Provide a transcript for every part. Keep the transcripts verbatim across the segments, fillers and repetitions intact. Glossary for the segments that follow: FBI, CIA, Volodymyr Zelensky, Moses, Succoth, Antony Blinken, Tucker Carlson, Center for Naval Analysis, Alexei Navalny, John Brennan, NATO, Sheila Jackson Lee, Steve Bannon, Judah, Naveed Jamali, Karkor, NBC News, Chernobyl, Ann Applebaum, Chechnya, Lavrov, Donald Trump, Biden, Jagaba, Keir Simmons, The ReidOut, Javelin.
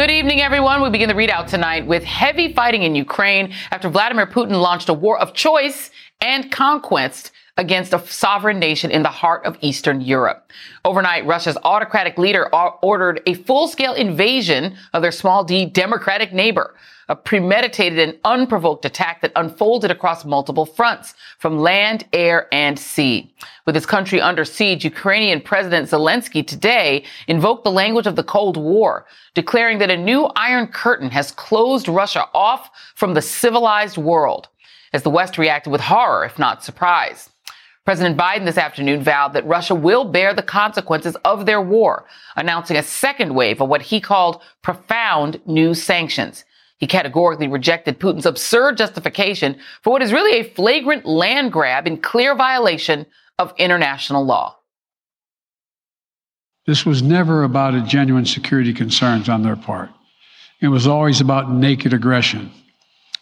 Good evening, everyone. We begin the readout tonight with heavy fighting in Ukraine after Vladimir Putin launched a war of choice and conquest against a sovereign nation in the heart of Eastern Europe. Overnight, Russia's autocratic leader ordered a full-scale invasion of their small d democratic neighbor, a premeditated and unprovoked attack that unfolded across multiple fronts, from land, air, and sea. With his country under siege, Ukrainian President Zelensky today invoked the language of the Cold War, declaring that a new Iron Curtain has closed Russia off from the civilized world, as the West reacted with horror, if not surprise. President Biden this afternoon vowed that Russia will bear the consequences of their war, announcing a second wave of what he called profound new sanctions. He categorically rejected Putin's absurd justification for what is really a flagrant land grab in clear violation of international law. This was never about a genuine security concerns on their part. It was always about naked aggression,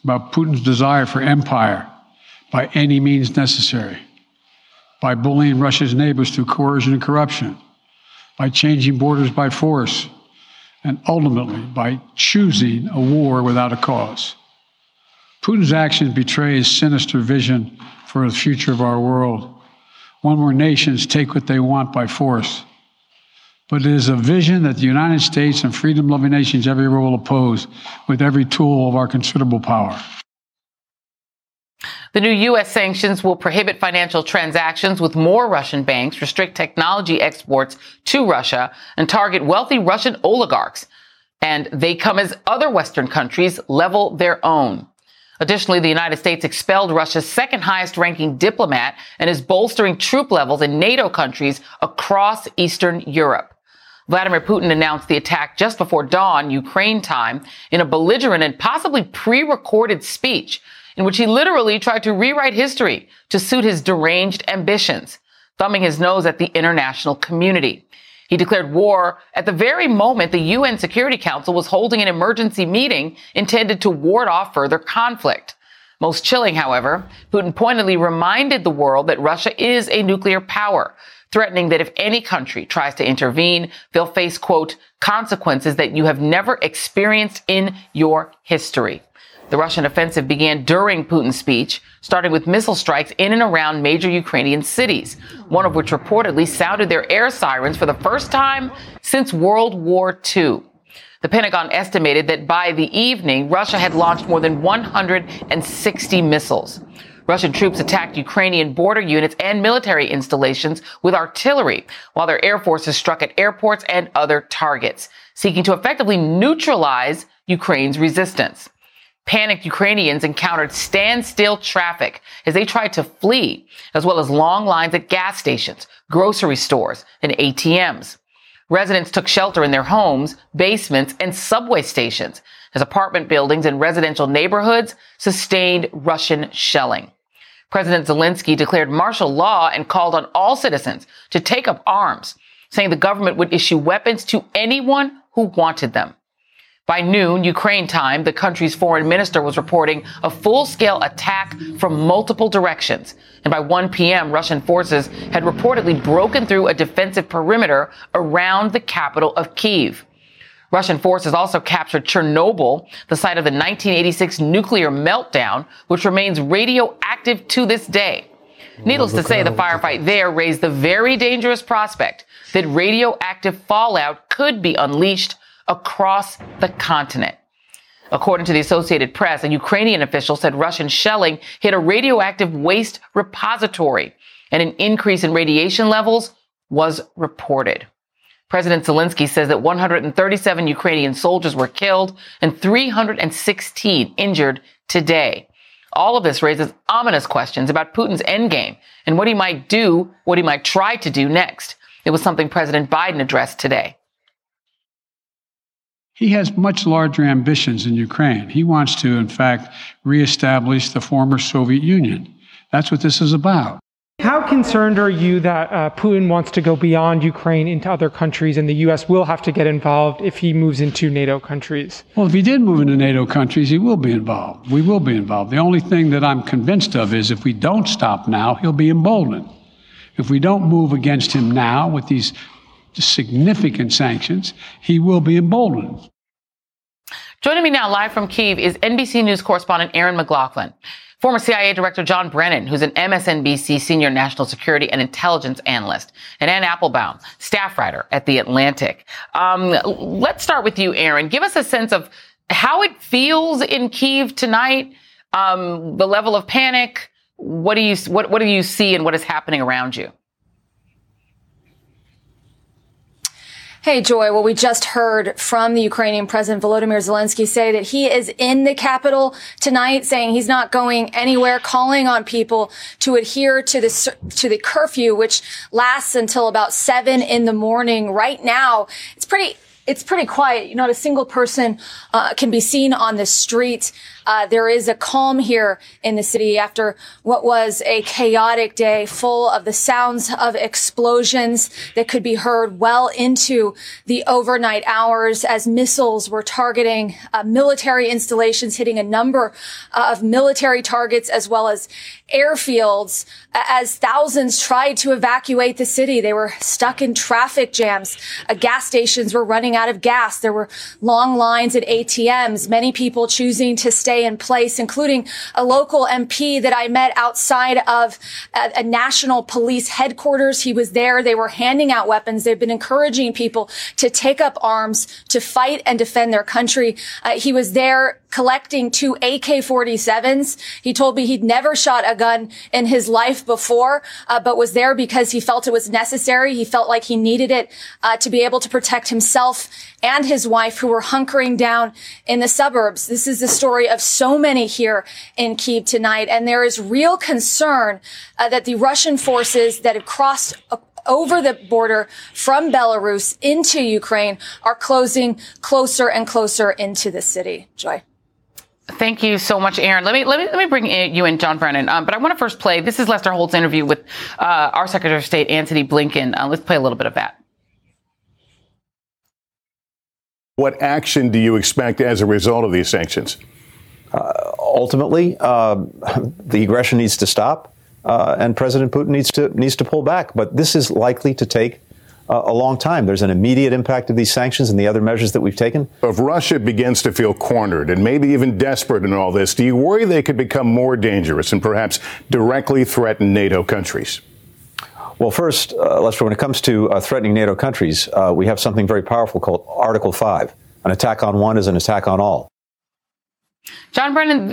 about Putin's desire for empire by any means necessary, by bullying Russia's neighbors through coercion and corruption, by changing borders by force, and ultimately by choosing a war without a cause. Putin's actions betray his sinister vision for the future of our world, one where nations take what they want by force. But it is a vision that the United States and freedom-loving nations everywhere will oppose with every tool of our considerable power. The new U S sanctions will prohibit financial transactions with more Russian banks, restrict technology exports to Russia, and target wealthy Russian oligarchs. And they come as other Western countries level their own. Additionally, the United States expelled Russia's second highest ranking diplomat and is bolstering troop levels in NATO countries across Eastern Europe. Vladimir Putin announced the attack just before dawn, Ukraine time, in a belligerent and possibly pre-recorded speech, in which he literally tried to rewrite history to suit his deranged ambitions, thumbing his nose at the international community. He declared war at the very moment the U N Security Council was holding an emergency meeting intended to ward off further conflict. Most chilling, however, Putin pointedly reminded the world that Russia is a nuclear power, threatening that if any country tries to intervene, they'll face, quote, consequences that you have never experienced in your history. The Russian offensive began during Putin's speech, starting with missile strikes in and around major Ukrainian cities, one of which reportedly sounded their air sirens for the first time since World War Two. The Pentagon estimated that by the evening, Russia had launched more than one hundred sixty missiles. Russian troops attacked Ukrainian border units and military installations with artillery, while their air forces struck at airports and other targets, seeking to effectively neutralize Ukraine's resistance. Panicked Ukrainians encountered standstill traffic as they tried to flee, as well as long lines at gas stations, grocery stores, and A T Ms. Residents took shelter in their homes, basements, and subway stations, as apartment buildings and residential neighborhoods sustained Russian shelling. President Zelensky declared martial law and called on all citizens to take up arms, saying the government would issue weapons to anyone who wanted them. By noon, Ukraine time, the country's foreign minister was reporting a full-scale attack from multiple directions. And by one p.m., Russian forces had reportedly broken through a defensive perimeter around the capital of Kyiv. Russian forces also captured Chernobyl, the site of the nineteen eighty-six nuclear meltdown, which remains radioactive to this day. Needless to say, the firefight there raised the very dangerous prospect that radioactive fallout could be unleashed across the continent. According to the Associated Press, a Ukrainian official said Russian shelling hit a radioactive waste repository, and an increase in radiation levels was reported. President Zelensky says that one hundred thirty-seven Ukrainian soldiers were killed and three hundred sixteen injured today. All of this raises ominous questions about Putin's endgame and what he might do, what he might try to do next. It was something President Biden addressed today. He has much larger ambitions in Ukraine. He wants to, in fact, reestablish the former Soviet Union. That's what this is about. How concerned are you that uh, Putin wants to go beyond Ukraine into other countries, and the U S will have to get involved if he moves into NATO countries? Well, if he did move into NATO countries, he will be involved. We will be involved. The only thing that I'm convinced of is if we don't stop now, he'll be emboldened. If we don't move against him now with these significant sanctions, he will be emboldened. Joining me now live from Kyiv is N B C News correspondent Aaron McLaughlin. Former C I A Director John Brennan, who's an M S N B C senior national security and intelligence analyst, and Ann Applebaum, staff writer at The Atlantic. Um, let's start with you, Aaron. Give us a sense of how it feels in Kyiv tonight, um, the level of panic. What do you what, what do you see and what is happening around you? Hey, Joy. Well, we just heard from the Ukrainian President Volodymyr Zelensky say that he is in the capital tonight, saying he's not going anywhere, calling on people to adhere to the, to the curfew, which lasts until about seven in the morning. Right now, it's pretty, it's pretty quiet. Not a single person uh, can be seen on the street. Uh, there is a calm here in the city after what was a chaotic day full of the sounds of explosions that could be heard well into the overnight hours as missiles were targeting uh, military installations, hitting a number of military targets as well as airfields as thousands tried to evacuate the city. They were stuck in traffic jams. Uh, gas stations were running out of gas. There were long lines at A T Ms, many people choosing to stay in place, including a local M P that I met outside of a, a national police headquarters. He was there. They were handing out weapons. They've been encouraging people to take up arms to fight and defend their country. Uh, he was there collecting two A K forty-sevens. He told me he'd never shot a gun in his life before, uh, but was there because he felt it was necessary. He felt like he needed it uh, to be able to protect himself and his wife, who were hunkering down in the suburbs. This is the story of so many here in Kyiv tonight. And there is real concern uh, that the Russian forces that have crossed a- over the border from Belarus into Ukraine are closing closer and closer into the city. Joy. Thank you so much, Aaron. Let me let me let me bring in, you in, John Brennan. Um, but I want to first play. This is Lester Holt's interview with uh, our Secretary of State, Antony Blinken. Uh, let's play a little bit of that. What action do you expect as a result of these sanctions? Uh, ultimately, uh, the aggression needs to stop, uh, and President Putin needs to needs to pull back. But this is likely to take Uh, a long time. There's an immediate impact of these sanctions and the other measures that we've taken. If Russia begins to feel cornered and maybe even desperate in all this, do you worry they could become more dangerous and perhaps directly threaten NATO countries? Well, first, uh, Lester, when it comes to uh, threatening NATO countries, uh, we have something very powerful called Article five. An attack on one is an attack on all. John Brennan,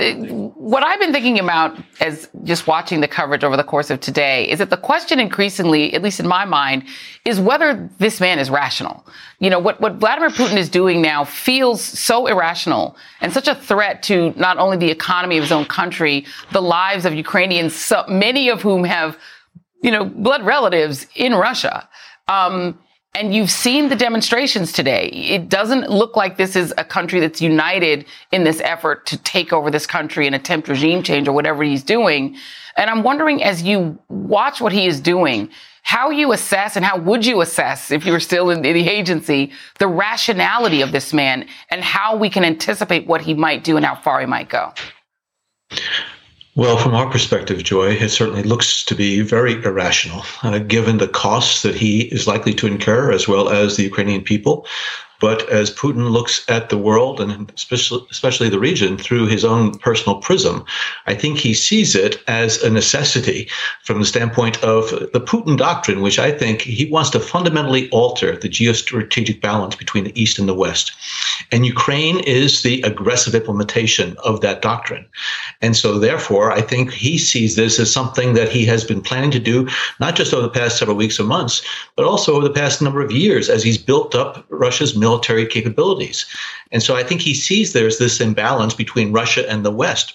what I've been thinking about as just watching the coverage over the course of today is that the question increasingly, at least in my mind, is whether this man is rational. You know, what, what Vladimir Putin is doing now feels so irrational and such a threat to not only the economy of his own country, the lives of Ukrainians, so many of whom have, you know, blood relatives in Russia. Um, And you've seen the demonstrations today. It doesn't look like this is a country that's united in this effort to take over this country and attempt regime change or whatever he's doing. And I'm wondering, as you watch what he is doing, how you assess and how would you assess, if you were still in the agency, the rationality of this man and how we can anticipate what he might do and how far he might go? Well, from our perspective, Joy, it certainly looks to be very irrational, uh, given the costs that he is likely to incur, as well as the Ukrainian people. But as Putin looks at the world, and especially, especially the region, through his own personal prism, I think he sees it as a necessity from the standpoint of the Putin doctrine, which I think he wants to fundamentally alter the geostrategic balance between the East and the West. And Ukraine is the aggressive implementation of that doctrine. And so, therefore, I think he sees this as something that he has been planning to do, not just over the past several weeks or months, but also over the past number of years as he's built up Russia's military. military capabilities. And so I think he sees there's this imbalance between Russia and the West,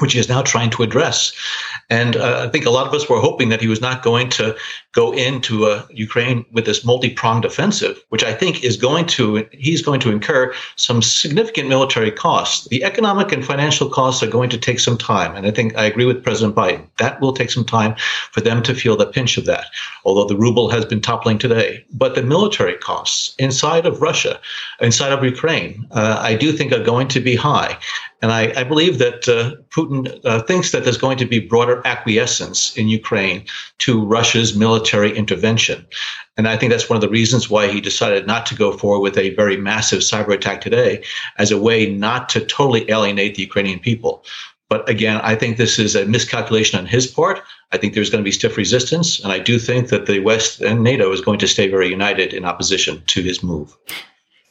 which he is now trying to address. And uh, I think a lot of us were hoping that he was not going to go into uh, Ukraine with this multi-pronged offensive, which I think is going to, he's going to incur some significant military costs. The economic and financial costs are going to take some time. And I think I agree with President Biden. That will take some time for them to feel the pinch of that, although the ruble has been toppling today. But the military costs inside of Russia, inside of Ukraine, uh, I do think are going to be high. And I, I believe that uh, Putin uh, thinks that there's going to be broader acquiescence in Ukraine to Russia's military intervention. And I think that's one of the reasons why he decided not to go forward with a very massive cyber attack today as a way not to totally alienate the Ukrainian people. But again, I think this is a miscalculation on his part. I think there's going to be stiff resistance. And I do think that the West and NATO is going to stay very united in opposition to his move.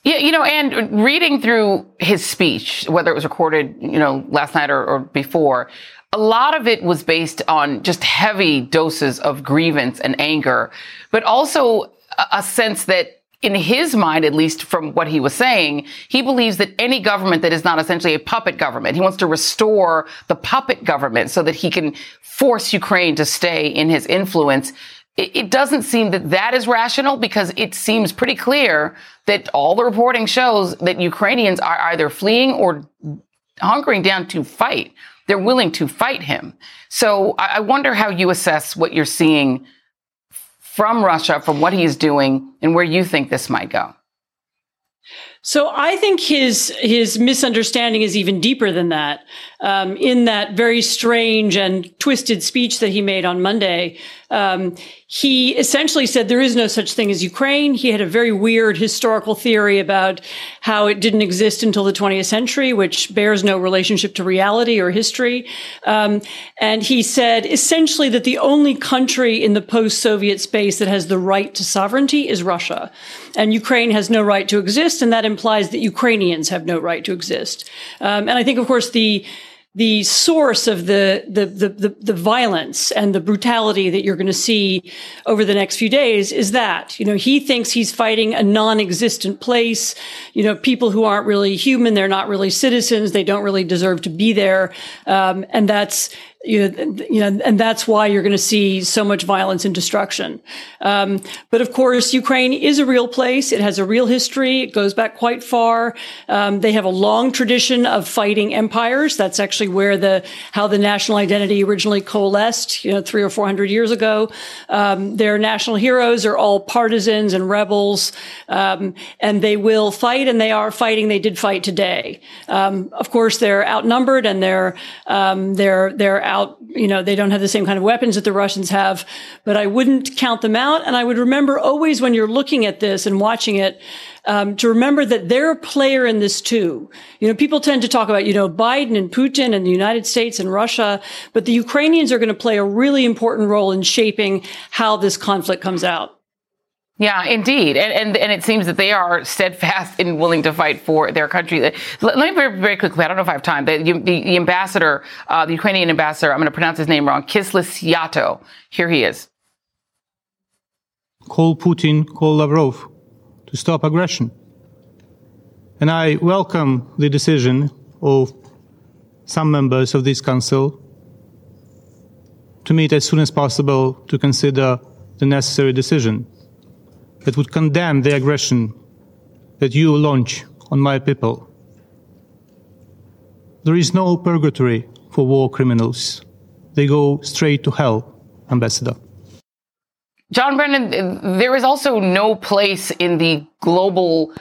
Yeah, you know, and reading through his speech, whether it was recorded, you know, last night or, or before, a lot of it was based on just heavy doses of grievance and anger, but also a, a sense that in his mind, at least from what he was saying, he believes that any government that is not essentially a puppet government, he wants to restore the puppet government so that he can force Ukraine to stay in his influence. It doesn't seem that that is rational, because it seems pretty clear that all the reporting shows that Ukrainians are either fleeing or hunkering down to fight. They're willing to fight him. So I wonder how you assess what you're seeing from Russia, from what he's doing, and where you think this might go. So I think his his misunderstanding is even deeper than that. Um, in that very strange and twisted speech that he made on Monday, um, he essentially said there is no such thing as Ukraine. He had a very weird historical theory about how it didn't exist until the twentieth century, which bears no relationship to reality or history. Um, and he said essentially that the only country in the post-Soviet space that has the right to sovereignty is Russia. And Ukraine has no right to exist, and that implies that Ukrainians have no right to exist. Um, and I think, of course, the the source of the, the, the, the, the violence and the brutality that you're going to see over the next few days is that, you know, he thinks he's fighting a non-existent place, you know, people who aren't really human, they're not really citizens, they don't really deserve to be there. Um, and that's, you know, you know, and that's why you're going to see so much violence and destruction. Um, but of course, Ukraine is a real place. It has a real history. It goes back quite far. Um, they have a long tradition of fighting empires. That's actually where the, how the national identity originally coalesced, you know, three or four hundred years ago. Um, their national heroes are all partisans and rebels. Um, and they will fight, and they are fighting. They did fight today. Um, of course, they're outnumbered, and they're, um, they're, they're out, you know, they don't have the same kind of weapons that the Russians have, but I wouldn't count them out. And I would remember always, when you're looking at this and watching it, um, to remember that they're a player in this too. You know, people tend to talk about, you know, Biden and Putin and the United States and Russia, but the Ukrainians are going to play a really important role in shaping how this conflict comes out. Yeah, indeed. And, and and it seems that they are steadfast and willing to fight for their country. Let, let me very, very quickly, I don't know if I have time, the, the, the ambassador, uh, the Ukrainian ambassador, I'm going to pronounce his name wrong, Kyslytsya. Here he is. Call Putin, call Lavrov to stop aggression. And I welcome the decision of some members of this council to meet as soon as possible to consider the necessary decision that would condemn the aggression that you launch on my people. There is no purgatory for war criminals. They go straight to hell, Ambassador. John Brennan, there is also no place in the global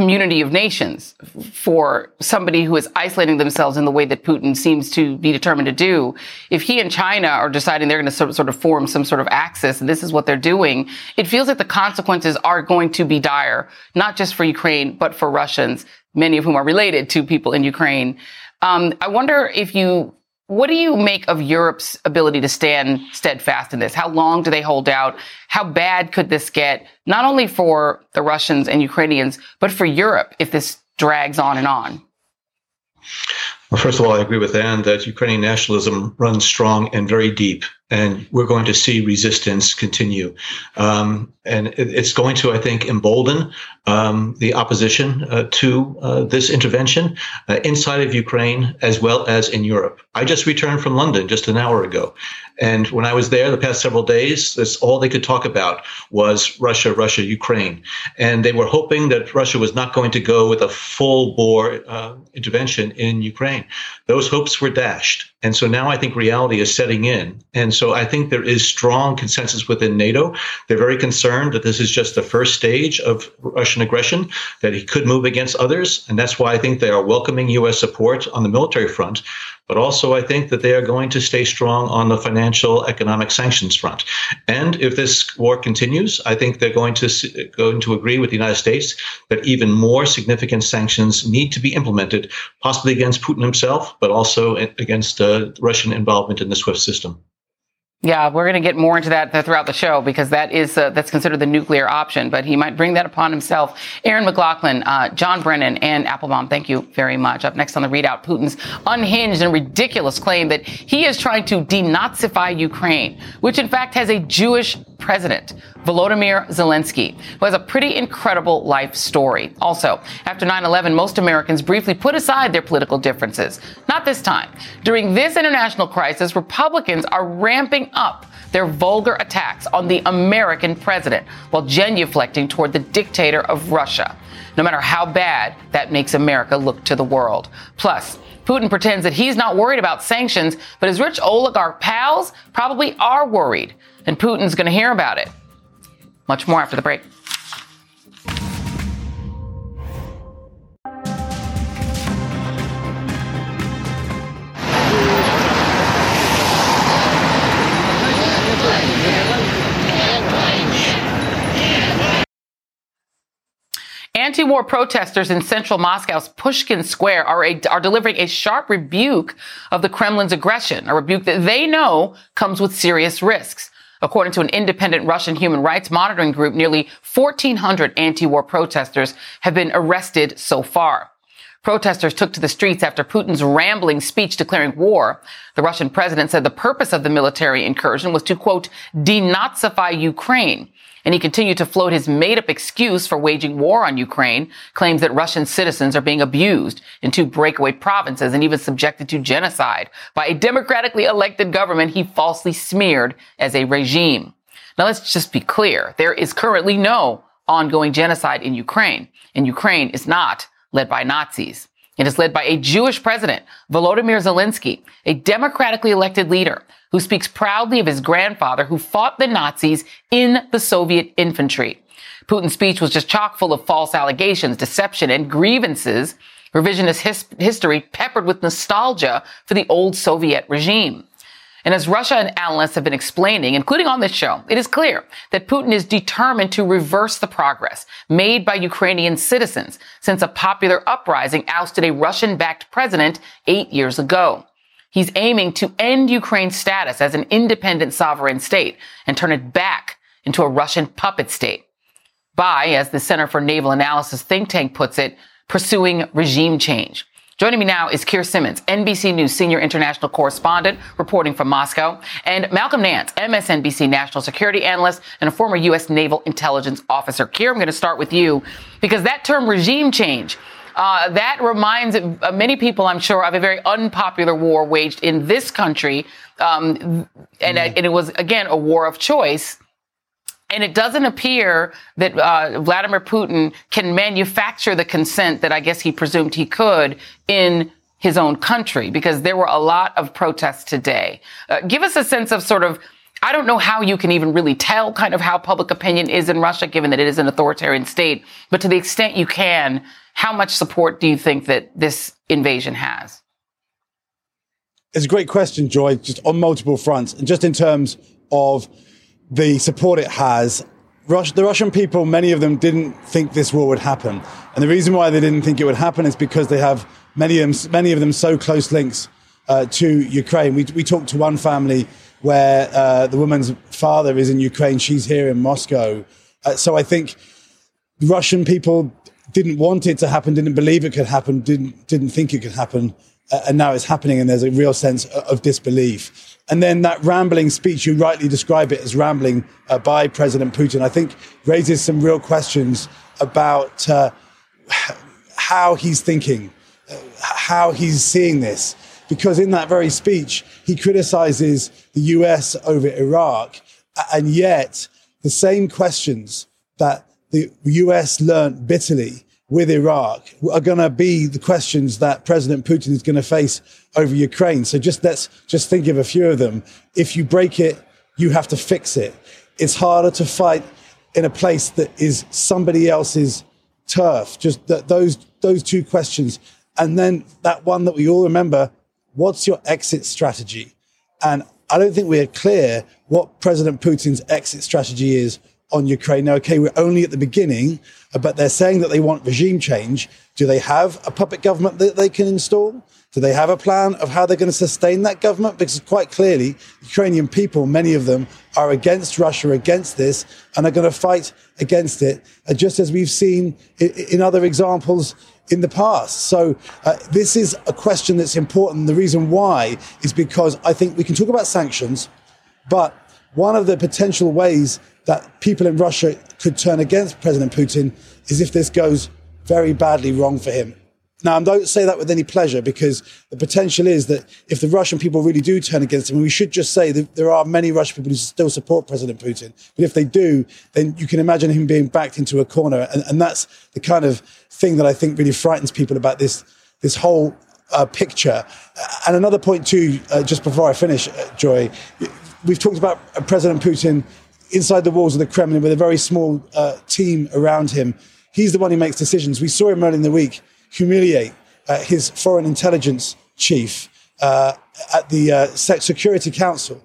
community of nations for somebody who is isolating themselves in the way that Putin seems to be determined to do. If he and China are deciding they're going to sort of form some sort of axis, and this is what they're doing, it feels like the consequences are going to be dire, not just for Ukraine, but for Russians, many of whom are related to people in Ukraine. Um, I wonder if you, what do you make of Europe's ability to stand steadfast in this? How long do they hold out? How bad could this get, not only for the Russians and Ukrainians, but for Europe if this drags on and on? Well, first of all, I agree with Anne that Ukrainian nationalism runs strong and very deep, and we're going to see resistance continue. Um, and it, it's going to, I think, embolden um, the opposition uh, to uh, this intervention uh, inside of Ukraine as well as in Europe. I just returned from London just an hour ago. And when I was there the past several days, that's all they could talk about was Russia, Russia, Ukraine. And they were hoping that Russia was not going to go with a full bore uh, intervention in Ukraine. Those hopes were dashed. And so now I think reality is setting in. And so I think there is strong consensus within NATO. They're very concerned that this is just the first stage of Russian aggression, that he could move against others. And that's why I think they are welcoming U S support on the military front. But also, I think that they are going to stay strong on the financial economic sanctions front. And if this war continues, I think they're going to going to agree with the United States that even more significant sanctions need to be implemented, possibly against Putin himself, but also against uh, Russian involvement in the SWIFT system. Yeah, we're going to get more into that throughout the show, because that is uh, that's considered the nuclear option. But he might bring that upon himself. Aaron McLaughlin, uh, John Brennan, and Applebaum, thank you very much. Up next on The ReidOut, Putin's unhinged and ridiculous claim that he is trying to denazify Ukraine, which in fact has a Jewish president, Volodymyr Zelensky, who has a pretty incredible life story. Also, after nine eleven, most Americans briefly put aside their political differences. Not this time. During this international crisis, Republicans are ramping up their vulgar attacks on the American president while genuflecting toward the dictator of Russia, no matter how bad that makes America look to the world. Plus, Putin pretends that he's not worried about sanctions, but his rich oligarch pals probably are worried. And Putin's going to hear about it. Much more after the break. Anti-war protesters in central Moscow's Pushkin Square are, a, are delivering a sharp rebuke of the Kremlin's aggression, a rebuke that they know comes with serious risks. According to an independent Russian human rights monitoring group, nearly fourteen hundred anti-war protesters have been arrested so far. Protesters took to the streets after Putin's rambling speech declaring war. The Russian president said the purpose of the military incursion was to, quote, denazify Ukraine. And he continued to float his made-up excuse for waging war on Ukraine, claims that Russian citizens are being abused in two breakaway provinces and even subjected to genocide by a democratically elected government he falsely smeared as a regime. Now, let's just be clear. There is currently no ongoing genocide in Ukraine, and Ukraine is not led by Nazis. It is led by a Jewish president, Volodymyr Zelensky, a democratically elected leader who speaks proudly of his grandfather who fought the Nazis in the Soviet infantry. Putin's speech was just chock full of false allegations, deception, and grievances, revisionist his- history peppered with nostalgia for the old Soviet regime. And as Russia and analysts have been explaining, including on this show, it is clear that Putin is determined to reverse the progress made by Ukrainian citizens since a popular uprising ousted a Russian-backed president eight years ago. He's aiming to end Ukraine's status as an independent sovereign state and turn it back into a Russian puppet state by, as the Center for Naval Analysis think tank puts it, pursuing regime change. Joining me now is Keir Simmons, N B C News senior international correspondent, reporting from Moscow, and Malcolm Nance, M S N B C national security analyst and a former U S naval intelligence officer. Keir, I'm going to start with you, because that term regime change, uh, that reminds many people, I'm sure, of a very unpopular war waged in this country. Um, and, mm. and it was, again, a war of choice. And it doesn't appear that uh, Vladimir Putin can manufacture the consent that I guess he presumed he could in his own country, because there were a lot of protests today. Uh, give us a sense of sort of, I don't know how you can even really tell kind of how public opinion is in Russia, given that it is an authoritarian state. But to the extent you can, how much support do you think that this invasion has? It's a great question, Joy, just on multiple fronts, and just in terms of the support it has. Rush, the Russian people, many of them didn't think this war would happen. And the reason why they didn't think it would happen is because they have many of them, many of them so close links uh, to Ukraine. We, we talked to one family where uh, the woman's father is in Ukraine. She's here in Moscow. Uh, so I think Russian people didn't want it to happen, didn't believe it could happen, didn't, didn't think it could happen. Uh, and now it's happening, and there's a real sense of, of disbelief. And then that rambling speech, you rightly describe it as rambling uh, by President Putin, I think raises some real questions about uh, how he's thinking, uh, how he's seeing this. Because in that very speech, he criticizes the U S over Iraq, and yet the same questions that the U S learned bitterly with Iraq are going to be the questions that President Putin is going to face over Ukraine. So just let's just think of a few of them. If you break it, you have to fix it. It's harder to fight in a place that is somebody else's turf. Just th- those those two questions. And then that one that we all remember, what's your exit strategy? And I don't think we're clear what President Putin's exit strategy is on Ukraine. Now, okay, we're only at the beginning, but they're saying that they want regime change. Do they have a puppet government that they can install? Do they have a plan of how they're going to sustain that government? Because quite clearly, Ukrainian people, many of them, are against Russia, against this, and are going to fight against it, just as we've seen in other examples in the past. So uh, this is a question that's important. The reason why is because I think we can talk about sanctions, but one of the potential ways that people in Russia could turn against President Putin is if this goes very badly wrong for him. Now, I don't say that with any pleasure, because the potential is that if the Russian people really do turn against him, and we should just say that there are many Russian people who still support President Putin, but if they do, then you can imagine him being backed into a corner. And, and that's the kind of thing that I think really frightens people about this, this whole uh, picture. And another point, too, uh, just before I finish, uh, Joy, we've talked about President Putin inside the walls of the Kremlin with a very small uh, team around him. He's the one who makes decisions. We saw him earlier in the week humiliate uh, his foreign intelligence chief uh, at the uh, Security Council.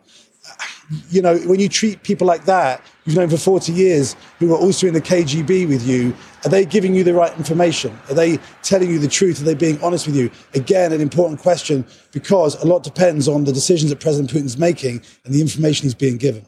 You know, when you treat people like that, you've known for forty years, who were also in the K G B with you, are they giving you the right information? Are they telling you the truth? Are they being honest with you? Again, an important question, because a lot depends on the decisions that President Putin's making and the information he's being given.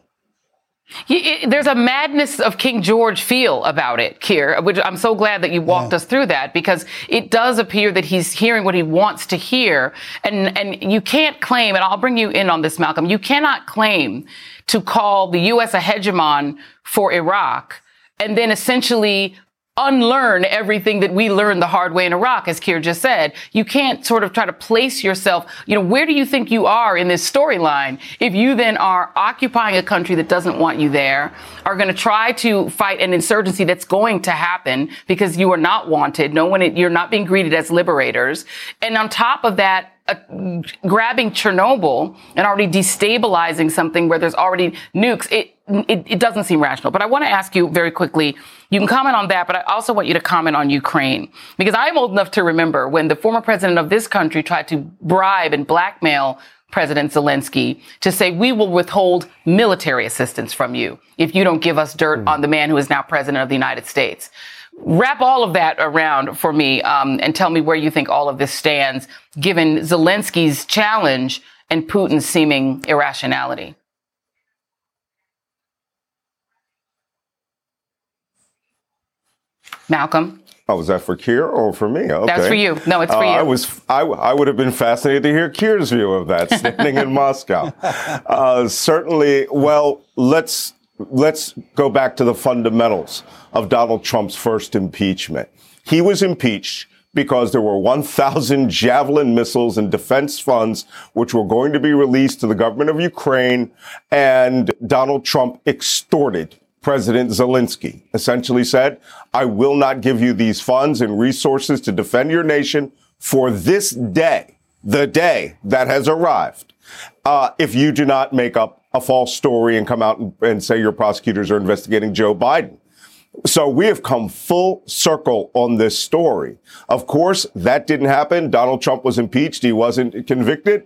He, it, there's a madness of King George feel about it, Keir, which I'm so glad that you walked yeah. us through that, because it does appear that he's hearing what he wants to hear. And, and you can't claim, and I'll bring you in on this, Malcolm, you cannot claim to call the U S a hegemon for Iraq and then essentially unlearn everything that we learned the hard way in Iraq, as Keir just said. You can't sort of try to place yourself, you know, where do you think you are in this storyline if you then are occupying a country that doesn't want you there, are going to try to fight an insurgency that's going to happen because you are not wanted, no one, you're not being greeted as liberators. And on top of that, uh, grabbing Chernobyl and already destabilizing something where there's already nukes, it It, it doesn't seem rational. But I want to ask you very quickly, you can comment on that, but I also want you to comment on Ukraine, because I'm old enough to remember when the former president of this country tried to bribe and blackmail President Zelensky to say, we will withhold military assistance from you if you don't give us dirt mm-hmm. on the man who is now president of the United States. Wrap all of that around for me um, and tell me where you think all of this stands, given Zelensky's challenge and Putin's seeming irrationality. Malcolm? Oh, was that for Keir or for me? Okay. That's for you. No, it's for uh, you. I was. I, I would have been fascinated to hear Keir's view of that, standing in Moscow. Uh, certainly. Well, let's let's go back to the fundamentals of Donald Trump's first impeachment. He was impeached because there were one thousand Javelin missiles and defense funds which were going to be released to the government of Ukraine, and Donald Trump extorted President Zelensky, essentially said, I will not give you these funds and resources to defend your nation for this day, the day that has arrived, uh, if you do not make up a false story and come out and, and say your prosecutors are investigating Joe Biden. So we have come full circle on this story. Of course, that didn't happen. Donald Trump was impeached. He wasn't convicted.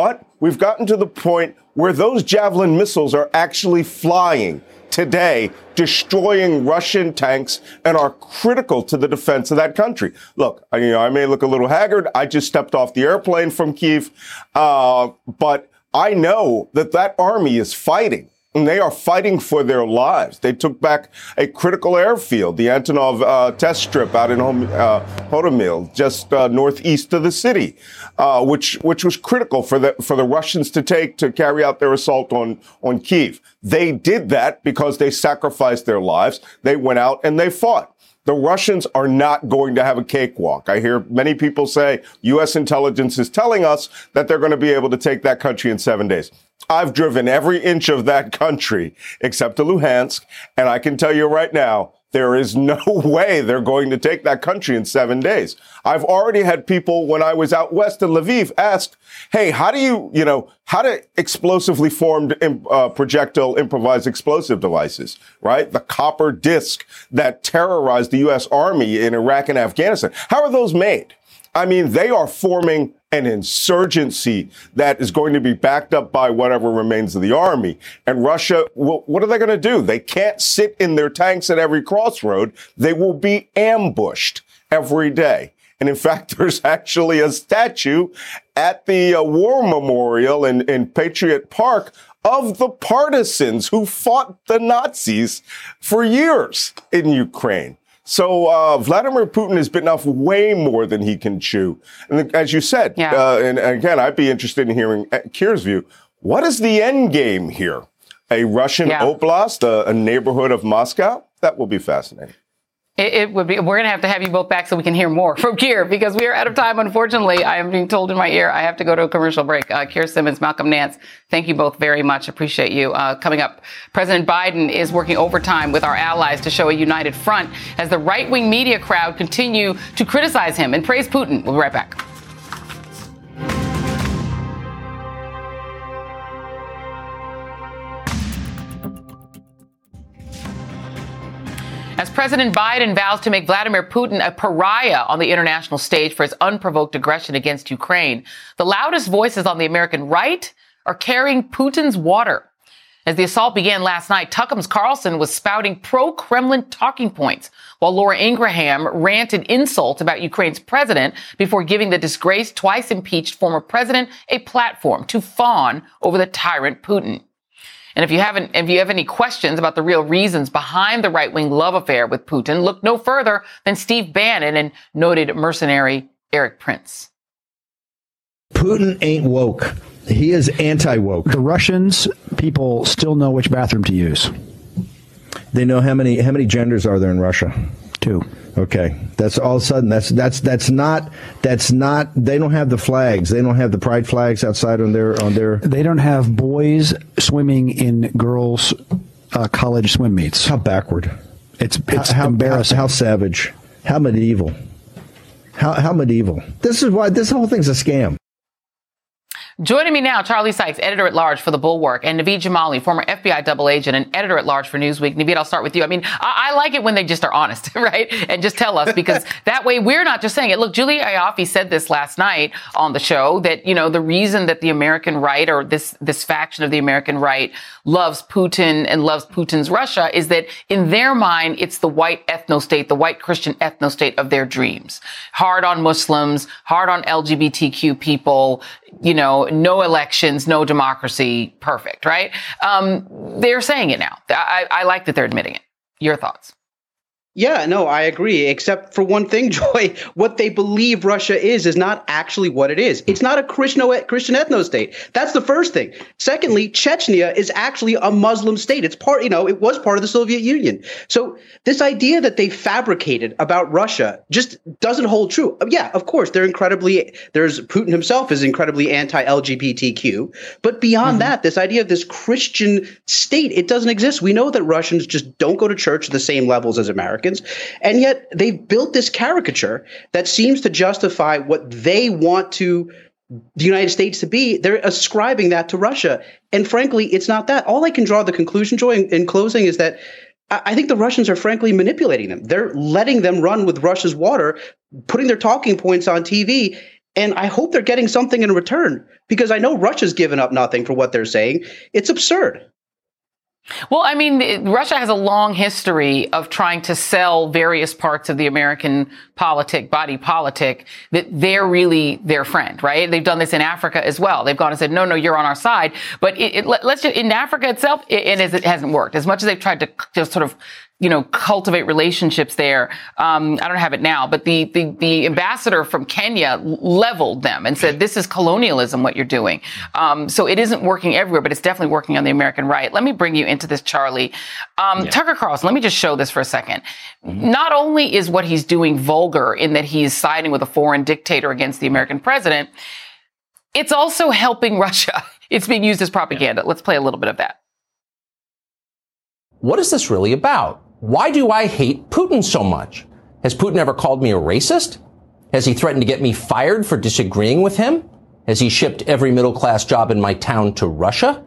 But we've gotten to the point where those Javelin missiles are actually flying today, destroying Russian tanks, and are critical to the defense of that country. Look, I, you know, I may look a little haggard. I just stepped off the airplane from Kyiv. Uh, but I know that that army is fighting. And they are fighting for their lives. They took back a critical airfield, the Antonov uh, test strip out in Hom- uh, Hodomyl, just uh, northeast of the city, uh, which which was critical for the for the Russians to take to carry out their assault on on Kyiv. They did that because they sacrificed their lives. They went out and they fought. The Russians are not going to have a cakewalk. I hear many people say U S intelligence is telling us that they're going to be able to take that country in seven days. I've driven every inch of that country except to Luhansk, and I can tell you right now, There is no way they're going to take that country in seven days. I've already had people when I was out west in Lviv ask, hey, how do you, you know, how do explosively formed uh, projectile improvised explosive devices, right? The copper disc that terrorized the U S Army in Iraq and Afghanistan. How are those made? I mean, they are forming an insurgency that is going to be backed up by whatever remains of the army. And Russia, well, what are they going to do? They can't sit in their tanks at every crossroad. They will be ambushed every day. And in fact, there's actually a statue at the uh, War Memorial in, in Patriot Park of the partisans who fought the Nazis for years in Ukraine. So uh Vladimir Putin has bitten off way more than he can chew. And as you said, yeah. uh, and, and again, I'd be interested in hearing Keir's view. What is the end game here? A Russian yeah. oblast, a, a neighborhood of Moscow? That will be fascinating. It, it would be. We're going to have to have you both back so we can hear more from Keir, because we are out of time, unfortunately. I am being told in my ear I have to go to a commercial break. Uh, Keir Simmons, Malcolm Nance, thank you both very much. Appreciate you. Uh, coming up, President Biden is working overtime with our allies to show a united front as the right-wing media crowd continue to criticize him and praise Putin. We'll be right back. As President Biden vows to make Vladimir Putin a pariah on the international stage for his unprovoked aggression against Ukraine, the loudest voices on the American right are carrying Putin's water. As the assault began last night, Tuckum's Carlson was spouting pro-Kremlin talking points, while Laura Ingraham ranted insults about Ukraine's president before giving the disgraced, twice impeached former president a platform to fawn over the tyrant Putin. And if you haven't, if you have any questions about the real reasons behind the right-wing love affair with Putin, look no further than Steve Bannon and noted mercenary Eric Prince. Putin ain't woke. He is anti-woke. The Russians, people still know which bathroom to use. They know how many how many genders are there in Russia? Two. Okay, that's all of a sudden. That's that's that's not that's not. They don't have the flags. They don't have the pride flags outside on their on their. They don't have boys swimming in girls' uh, college swim meets. How backward! It's it's how, embarrassing. How, how savage! How medieval! How how medieval! This is why this whole thing's a scam. Joining me now, Charlie Sykes, editor-at-large for The Bulwark, and Naveed Jamali, former F B I double agent and editor-at-large for Newsweek. Naveed, I'll start with you. I mean, I, I like it when they just are honest, right? And just tell us, because that way we're not just saying it. Look, Julie Ioffe said this last night on the show that, you know, the reason that the American right or this, this faction of the American right loves Putin and loves Putin's Russia is that in their mind, it's the white ethnostate, the white Christian ethnostate of their dreams. Hard on Muslims, hard on L G B T Q people, you know, no elections, no democracy, perfect, right? Um, they're saying it now. I, I like that they're admitting it. Your thoughts? Yeah, no, I agree, except for one thing, Joy. What they believe Russia is is not actually what it is. It's not a Christian ethnostate. That's the first thing. Secondly, Chechnya is actually a Muslim state. It's part, you know, it was part of the Soviet Union. So this idea that they fabricated about Russia just doesn't hold true. Yeah, of course, they're incredibly, there's Putin himself is incredibly anti-L G B T Q. But beyond mm-hmm. that, this idea of this Christian state, it doesn't exist. We know that Russians just don't go to church at the same levels as Americans. And yet they've built this caricature that seems to justify what they want to the United States to be. They're ascribing that to Russia. And frankly, it's not that. All I can draw the conclusion, Joy, in, in closing is that I think the Russians are frankly manipulating them. They're letting them run with Russia's water, putting their talking points on T V. And I hope they're getting something in return, because I know Russia's given up nothing for what they're saying. It's absurd. Well, I mean, Russia has a long history of trying to sell various parts of the American politic, body politic, that they're really their friend, right? They've done this in Africa as well. They've gone and said, no, no, you're on our side. But it, it, let's just, in Africa itself, it, it hasn't worked. As much as they've tried to just sort of, you know, cultivate relationships there. Um, I don't have it now, but the, the, the ambassador from Kenya leveled them and said, this is colonialism, what you're doing. Um, so it isn't working everywhere, but it's definitely working on the American right. Let me bring you into this, Charlie. Um, yeah. Tucker Carlson, let me just show this for a second. Mm-hmm. Not only is what he's doing vulgar in that he's siding with a foreign dictator against the American president, it's also helping Russia. It's being used as propaganda. Yeah. Let's play a little bit of that. What is this really about? Why do I hate Putin so much? Has Putin ever called me a racist? Has he threatened to get me fired for disagreeing with him? Has he shipped every middle-class job in my town to Russia?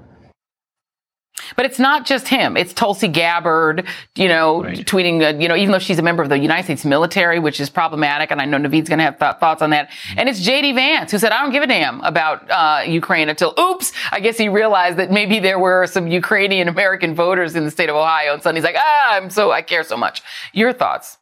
But it's not just him. It's Tulsi Gabbard, you know, right. tweeting, uh, you know, even though she's a member of the United States military, which is problematic. And I know Naveed's going to have th- thoughts on that. Mm-hmm. And it's J D. Vance, who said, I don't give a damn about uh Ukraine until, oops, I guess he realized that maybe there were some Ukrainian American voters in the state of Ohio. And suddenly he's like, ah, I'm so I care so much. Your thoughts?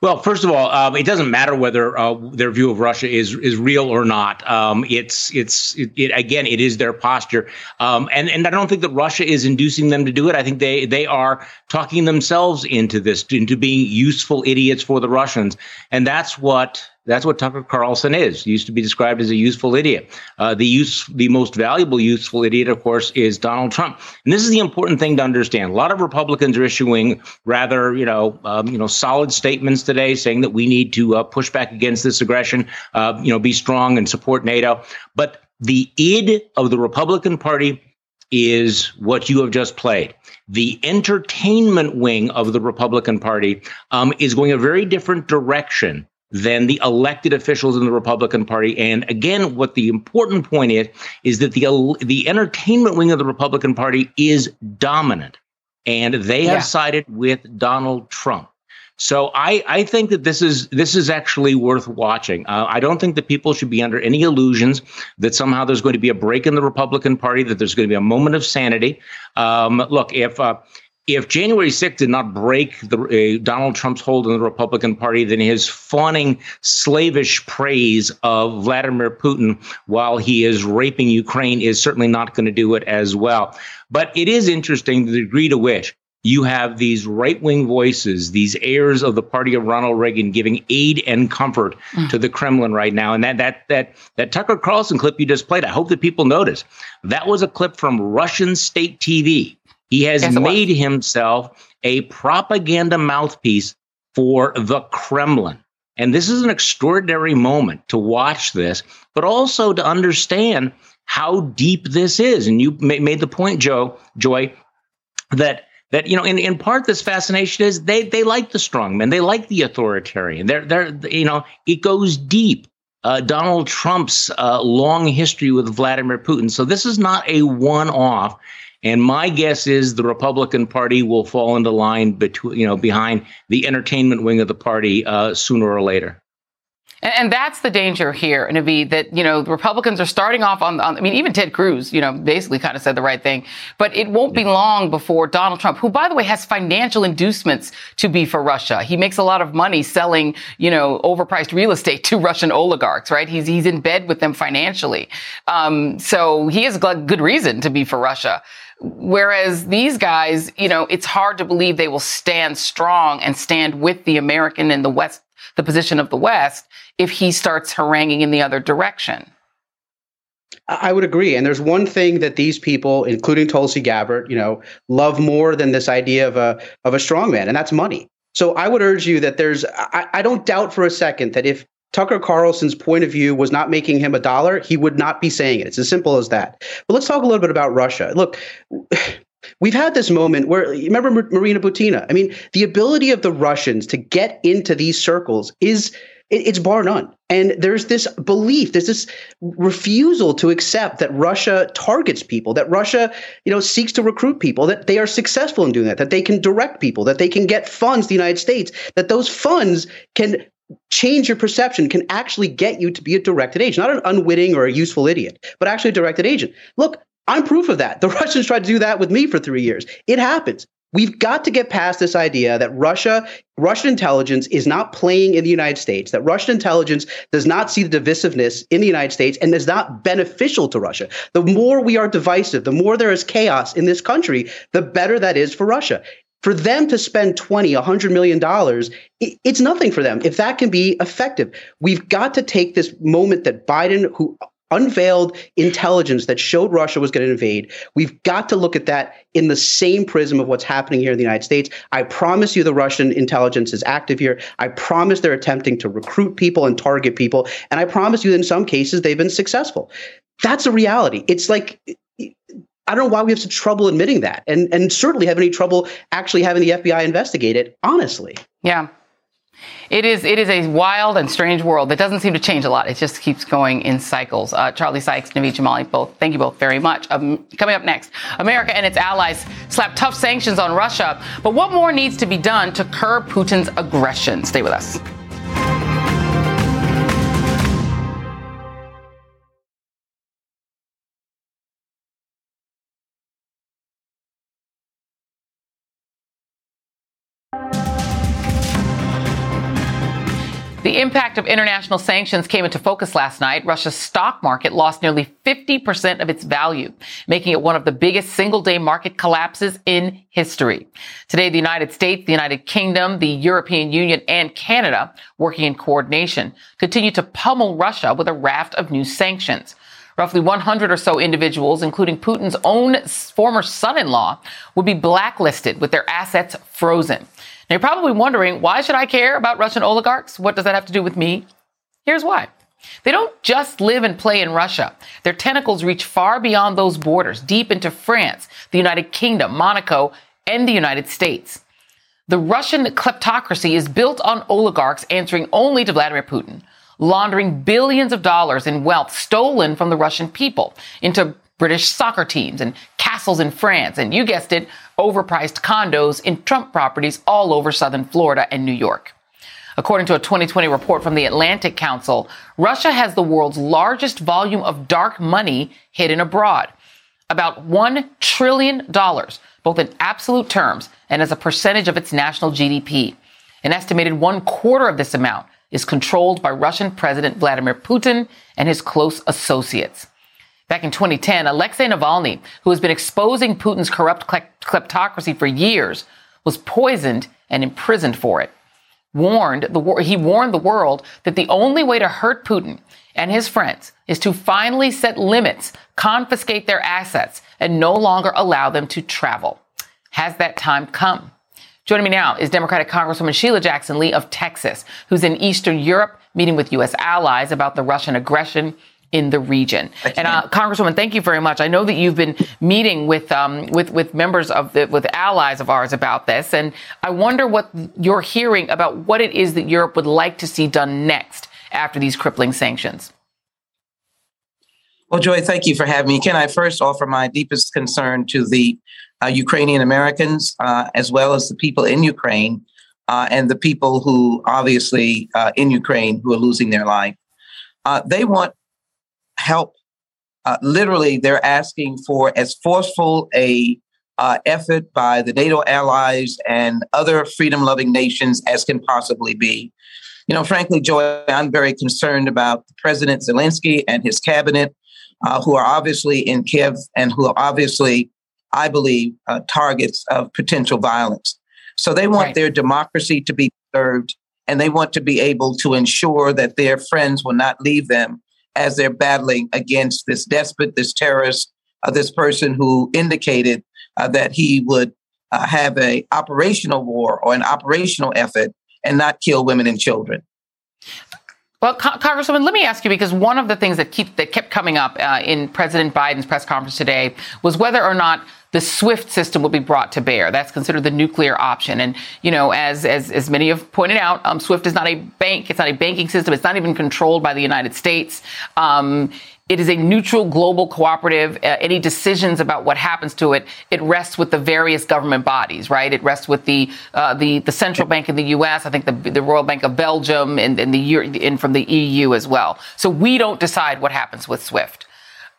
Well, first of all, um, it doesn't matter whether uh, their view of Russia is is real or not. Um, it's it's it, it, again, it is their posture. Um, and, and I don't think that Russia is inducing them to do it. I think they they are talking themselves into this, into being useful idiots for the Russians. And that's what that's what Tucker Carlson is. He used to be described as a useful idiot. Uh, the use the most valuable useful idiot, of course, is Donald Trump. And this is the important thing to understand. A lot of Republicans are issuing rather, you know, um, you know, solid statements today saying that we need to uh, push back against this aggression, uh, you know, be strong and support NATO. But the id of the Republican Party is what you have just played. The entertainment wing of the Republican Party um, is going a very different direction than the elected officials in the Republican Party. And again, what the important point is, is that the the entertainment wing of the Republican Party is dominant, and they yeah. have sided with Donald Trump. So I, I think that this is this is actually worth watching. Uh, I don't think that people should be under any illusions that somehow there's going to be a break in the Republican Party, that there's going to be a moment of sanity. Um, look, if uh, if January sixth did not break the, uh, Donald Trump's hold on the Republican Party, then his fawning, slavish praise of Vladimir Putin while he is raping Ukraine is certainly not going to do it as well. But it is interesting the degree to which you have these right-wing voices, these heirs of the party of Ronald Reagan, giving aid and comfort mm. to the Kremlin right now. And that that that that Tucker Carlson clip you just played, I hope that people notice, that was a clip from Russian state T V. He has yes, made himself a propaganda mouthpiece for the Kremlin. And this is an extraordinary moment to watch this, but also to understand how deep this is. And you made the point, Joe, Joy, that That, you know, in, in part, this fascination is they they like the strongman. They like the authoritarian. They're they're you know, it goes deep. Uh, Donald Trump's uh, long history with Vladimir Putin. So this is not a one off. And my guess is the Republican Party will fall into line between, you know, behind the entertainment wing of the party uh, sooner or later. And that's the danger here, Naveed, that, you know, the Republicans are starting off on, on, I mean, even Ted Cruz, you know, basically kind of said the right thing. But it won't be long before Donald Trump, who, by the way, has financial inducements to be for Russia. He makes a lot of money selling, you know, overpriced real estate to Russian oligarchs, right? He's he's in bed with them financially. Um, so he has good reason to be for Russia. Whereas these guys, you know, it's hard to believe they will stand strong and stand with the American and the West, the position of the West, if he starts haranguing in the other direction. I would agree. And there's one thing that these people, including Tulsi Gabbard, you know, love more than this idea of a of a strongman, and that's money. So I would urge you that there's I, I don't doubt for a second that if Tucker Carlson's point of view was not making him a dollar, he would not be saying it. It's as simple as that. But let's talk a little bit about Russia. Look, we've had this moment where, remember Marina Butina? I mean, the ability of the Russians to get into these circles is, it's bar none. And there's this belief, there's this refusal to accept that Russia targets people, that Russia, you know, seeks to recruit people, that they are successful in doing that, that they can direct people, that they can get funds to the United States, that those funds can change your perception, can actually get you to be a directed agent, not an unwitting or a useful idiot, but actually a directed agent. Look, I'm proof of that. The Russians tried to do that with me for three years. It happens. We've got to get past this idea that Russia, Russian intelligence is not playing in the United States, that Russian intelligence does not see the divisiveness in the United States and is not beneficial to Russia. The more we are divisive, the more there is chaos in this country, the better that is for Russia. For them to spend twenty, one hundred million dollars, it, it's nothing for them if that can be effective. We've got to take this moment that Biden, who unveiled intelligence that showed Russia was going to invade, we've got to look at that in the same prism of what's happening here in the United States. I promise you the Russian intelligence is active here. I promise they're attempting to recruit people and target people. And I promise you in some cases they've been successful. That's a reality. It's like I don't know why we have such trouble admitting that, and and certainly have any trouble actually having the F B I investigate it, honestly. Yeah. It is it is a wild and strange world that doesn't seem to change a lot. It just keeps going in cycles. Uh, Charlie Sykes, Naveed Jamali, both, thank you both very much. Um, coming up next, America and its allies slap tough sanctions on Russia. But what more needs to be done to curb Putin's aggression? Stay with us. The impact of international sanctions came into focus last night. Russia's stock market lost nearly fifty percent of its value, making it one of the biggest single-day market collapses in history. Today, the United States, the United Kingdom, the European Union, and Canada, working in coordination, continue to pummel Russia with a raft of new sanctions. Roughly one hundred or so individuals, including Putin's own former son-in-law, would be blacklisted with their assets frozen. Now, you're probably wondering, why should I care about Russian oligarchs? What does that have to do with me? Here's why. They don't just live and play in Russia. Their tentacles reach far beyond those borders, deep into France, the United Kingdom, Monaco, and the United States. The Russian kleptocracy is built on oligarchs answering only to Vladimir Putin, laundering billions of dollars in wealth stolen from the Russian people into British soccer teams and castles in France, and you guessed it, overpriced condos in Trump properties all over southern Florida and New York. According to a twenty twenty report from the Atlantic Council, Russia has the world's largest volume of dark money hidden abroad, about one trillion dollars, both in absolute terms and as a percentage of its national G D P. An estimated one quarter of this amount is controlled by Russian President Vladimir Putin and his close associates. Back in twenty ten, Alexei Navalny, who has been exposing Putin's corrupt kleptocracy for years, was poisoned and imprisoned for it. Warned the, he warned the world that the only way to hurt Putin and his friends is to finally set limits, confiscate their assets, and no longer allow them to travel. Has that time come? Joining me now is Democratic Congresswoman Sheila Jackson Lee of Texas, who's in Eastern Europe meeting with U S allies about the Russian aggression in the region. And uh, Congresswoman, thank you very much. I know that you've been meeting with um, with with members of the with allies of ours about this, and I wonder what you're hearing about what it is that Europe would like to see done next after these crippling sanctions. Well, Joy, thank you for having me. Can I first offer my deepest concern to the uh, Ukrainian Americans, uh, as well as the people in Ukraine, uh, and the people who obviously uh, in Ukraine who are losing their life. Uh, they want help. Uh, literally, they're asking for as forceful a uh, effort by the NATO allies and other freedom-loving nations as can possibly be. You know, frankly, Joy, I'm very concerned about President Zelensky and his cabinet, uh, who are obviously in Kiev and who are obviously, I believe, uh, targets of potential violence. So they want right. their democracy to be preserved, and they want to be able to ensure that their friends will not leave them as they're battling against this despot, this terrorist, uh, this person who indicated uh, that he would uh, have a operational war or an operational effort and not kill women and children. Well, Co- Congresswoman, let me ask you, because one of the things that, keep, that kept coming up uh, in President Biden's press conference today was whether or not the SWIFT system will be brought to bear. That's considered the nuclear option. And, you know, as as, as many have pointed out, um, SWIFT is not a bank. It's not a banking system. It's not even controlled by the United States. Um, it is a neutral global cooperative. Uh, any decisions about what happens to it, it rests with the various government bodies, right? It rests with the uh, the, the central bank in the U S, I think the, the Royal Bank of Belgium, and, and, the, and from the E U as well. So we don't decide what happens with SWIFT.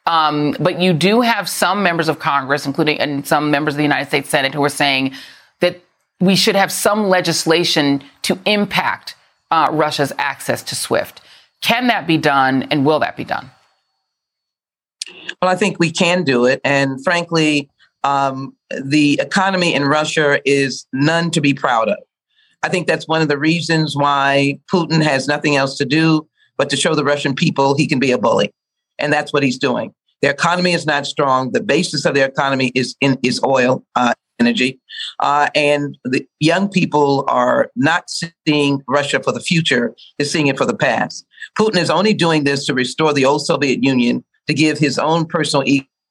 Um, but you do have some members of Congress, including and some members of the United States Senate, who are saying that we should have some legislation to impact uh, Russia's access to SWIFT. Can that be done, and will that be done? Well, I think we can do it. And frankly, um, the economy in Russia is none to be proud of. I think that's one of the reasons why Putin has nothing else to do but to show the Russian people he can be a bully. And that's what he's doing. Their economy is not strong. The basis of their economy is in, is oil, uh, energy. Uh, and the young people are not seeing Russia for the future. They're seeing it for the past. Putin is only doing this to restore the old Soviet Union, to give his own personal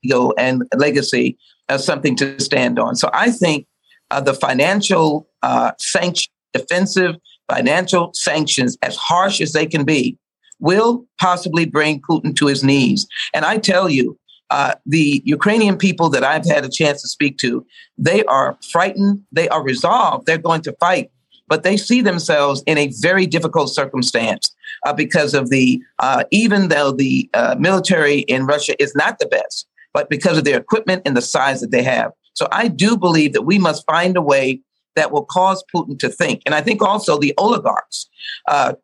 ego and legacy as something to stand on. So I think uh, the financial uh, sanctions, defensive financial sanctions, as harsh as they can be, will possibly bring Putin to his knees. And I tell you, uh, the Ukrainian people that I've had a chance to speak to, they are frightened. They are resolved. They're going to fight. But they see themselves in a very difficult circumstance uh, because of the, uh, even though the uh, military in Russia is not the best, but because of their equipment and the size that they have. So I do believe that we must find a way that will cause Putin to think. And I think also the oligarchs, uh,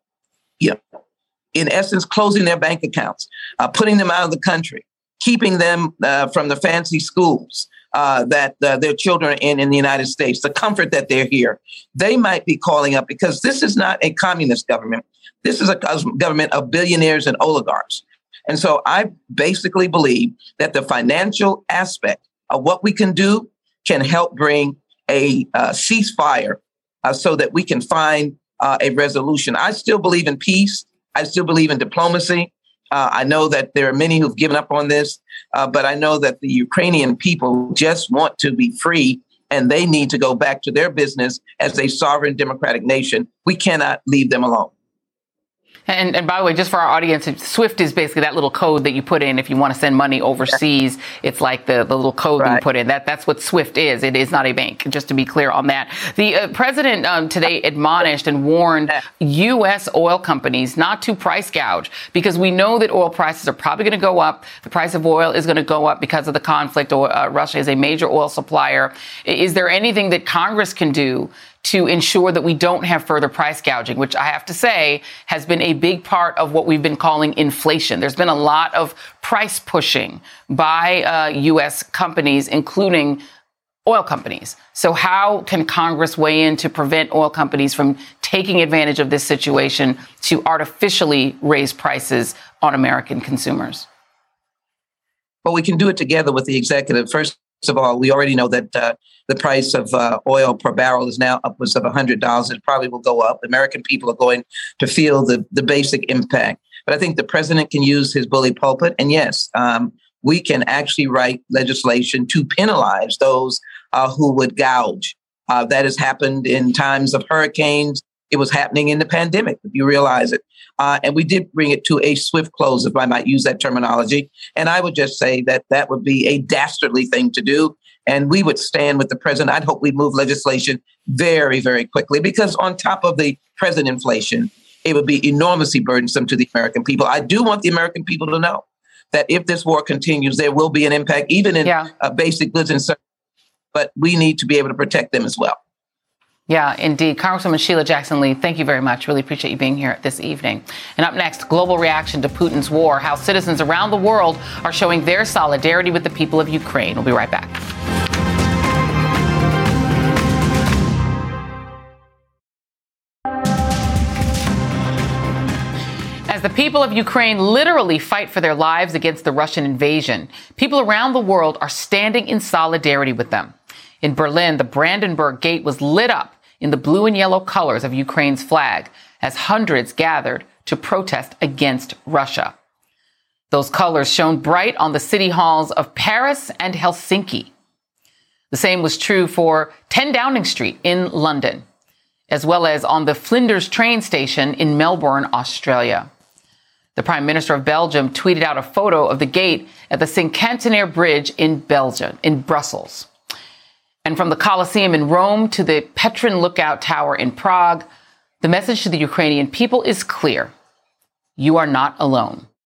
you know, in essence, closing their bank accounts, uh, putting them out of the country, keeping them uh, from the fancy schools Uh, that uh, their children are in in the United States, the comfort that they're here, they might be calling up, because this is not a communist government. This is a government of billionaires and oligarchs. And so I basically believe that the financial aspect of what we can do can help bring a uh, ceasefire uh, so that we can find uh, a resolution. I still believe in peace. I still believe in diplomacy. Uh, I know that there are many who've given up on this, uh, but I know that the Ukrainian people just want to be free, and they need to go back to their business as a sovereign democratic nation. We cannot leave them alone. And, and by the way, just for our audience, SWIFT is basically that little code that you put in if you want to send money overseas. It's like the, the little code right. you put in. That That's what SWIFT is. It is not a bank, just to be clear on that. The uh, president um, today admonished and warned U S oil companies not to price gouge, because we know that oil prices are probably going to go up. The price of oil is going to go up because of the conflict. Uh, Russia is a major oil supplier. Is there anything that Congress can do to ensure that we don't have further price gouging, which I have to say has been a big part of what we've been calling inflation? There's been a lot of price pushing by uh, U S companies, including oil companies. So how can Congress weigh in to prevent oil companies from taking advantage of this situation to artificially raise prices on American consumers? Well, we can do it together with the executive. First of all, we already know that uh, the price of uh, oil per barrel is now upwards of one hundred dollars. It probably will go up. American people are going to feel the, the basic impact. But I think the president can use his bully pulpit. And yes, um, we can actually write legislation to penalize those uh, who would gouge. Uh, that has happened in times of hurricanes. It was happening in the pandemic, if you realize it. Uh, and we did bring it to a swift close, if I might use that terminology. And I would just say that that would be a dastardly thing to do. And we would stand with the president. I'd hope we move legislation very, very quickly, because on top of the present inflation, it would be enormously burdensome to the American people. I do want the American people to know that if this war continues, there will be an impact, even in yeah. uh, basic goods and services. But we need to be able to protect them as well. Yeah, indeed. Congresswoman Sheila Jackson Lee, thank you very much. Really appreciate you being here this evening. And up next, global reaction to Putin's war, how citizens around the world are showing their solidarity with the people of Ukraine. We'll be right back. The people of Ukraine literally fight for their lives against the Russian invasion. People around the world are standing in solidarity with them. In Berlin, the Brandenburg Gate was lit up in the blue and yellow colors of Ukraine's flag as hundreds gathered to protest against Russia. Those colors shone bright on the city halls of Paris and Helsinki. The same was true for ten Downing Street in London, as well as on the Flinders train station in Melbourne, Australia. The Prime Minister of Belgium tweeted out a photo of the gate at the Cinquantenaire Bridge in Belgium, in Brussels. And from the Colosseum in Rome to the Petrin Lookout Tower in Prague, the message to the Ukrainian people is clear. You are not alone.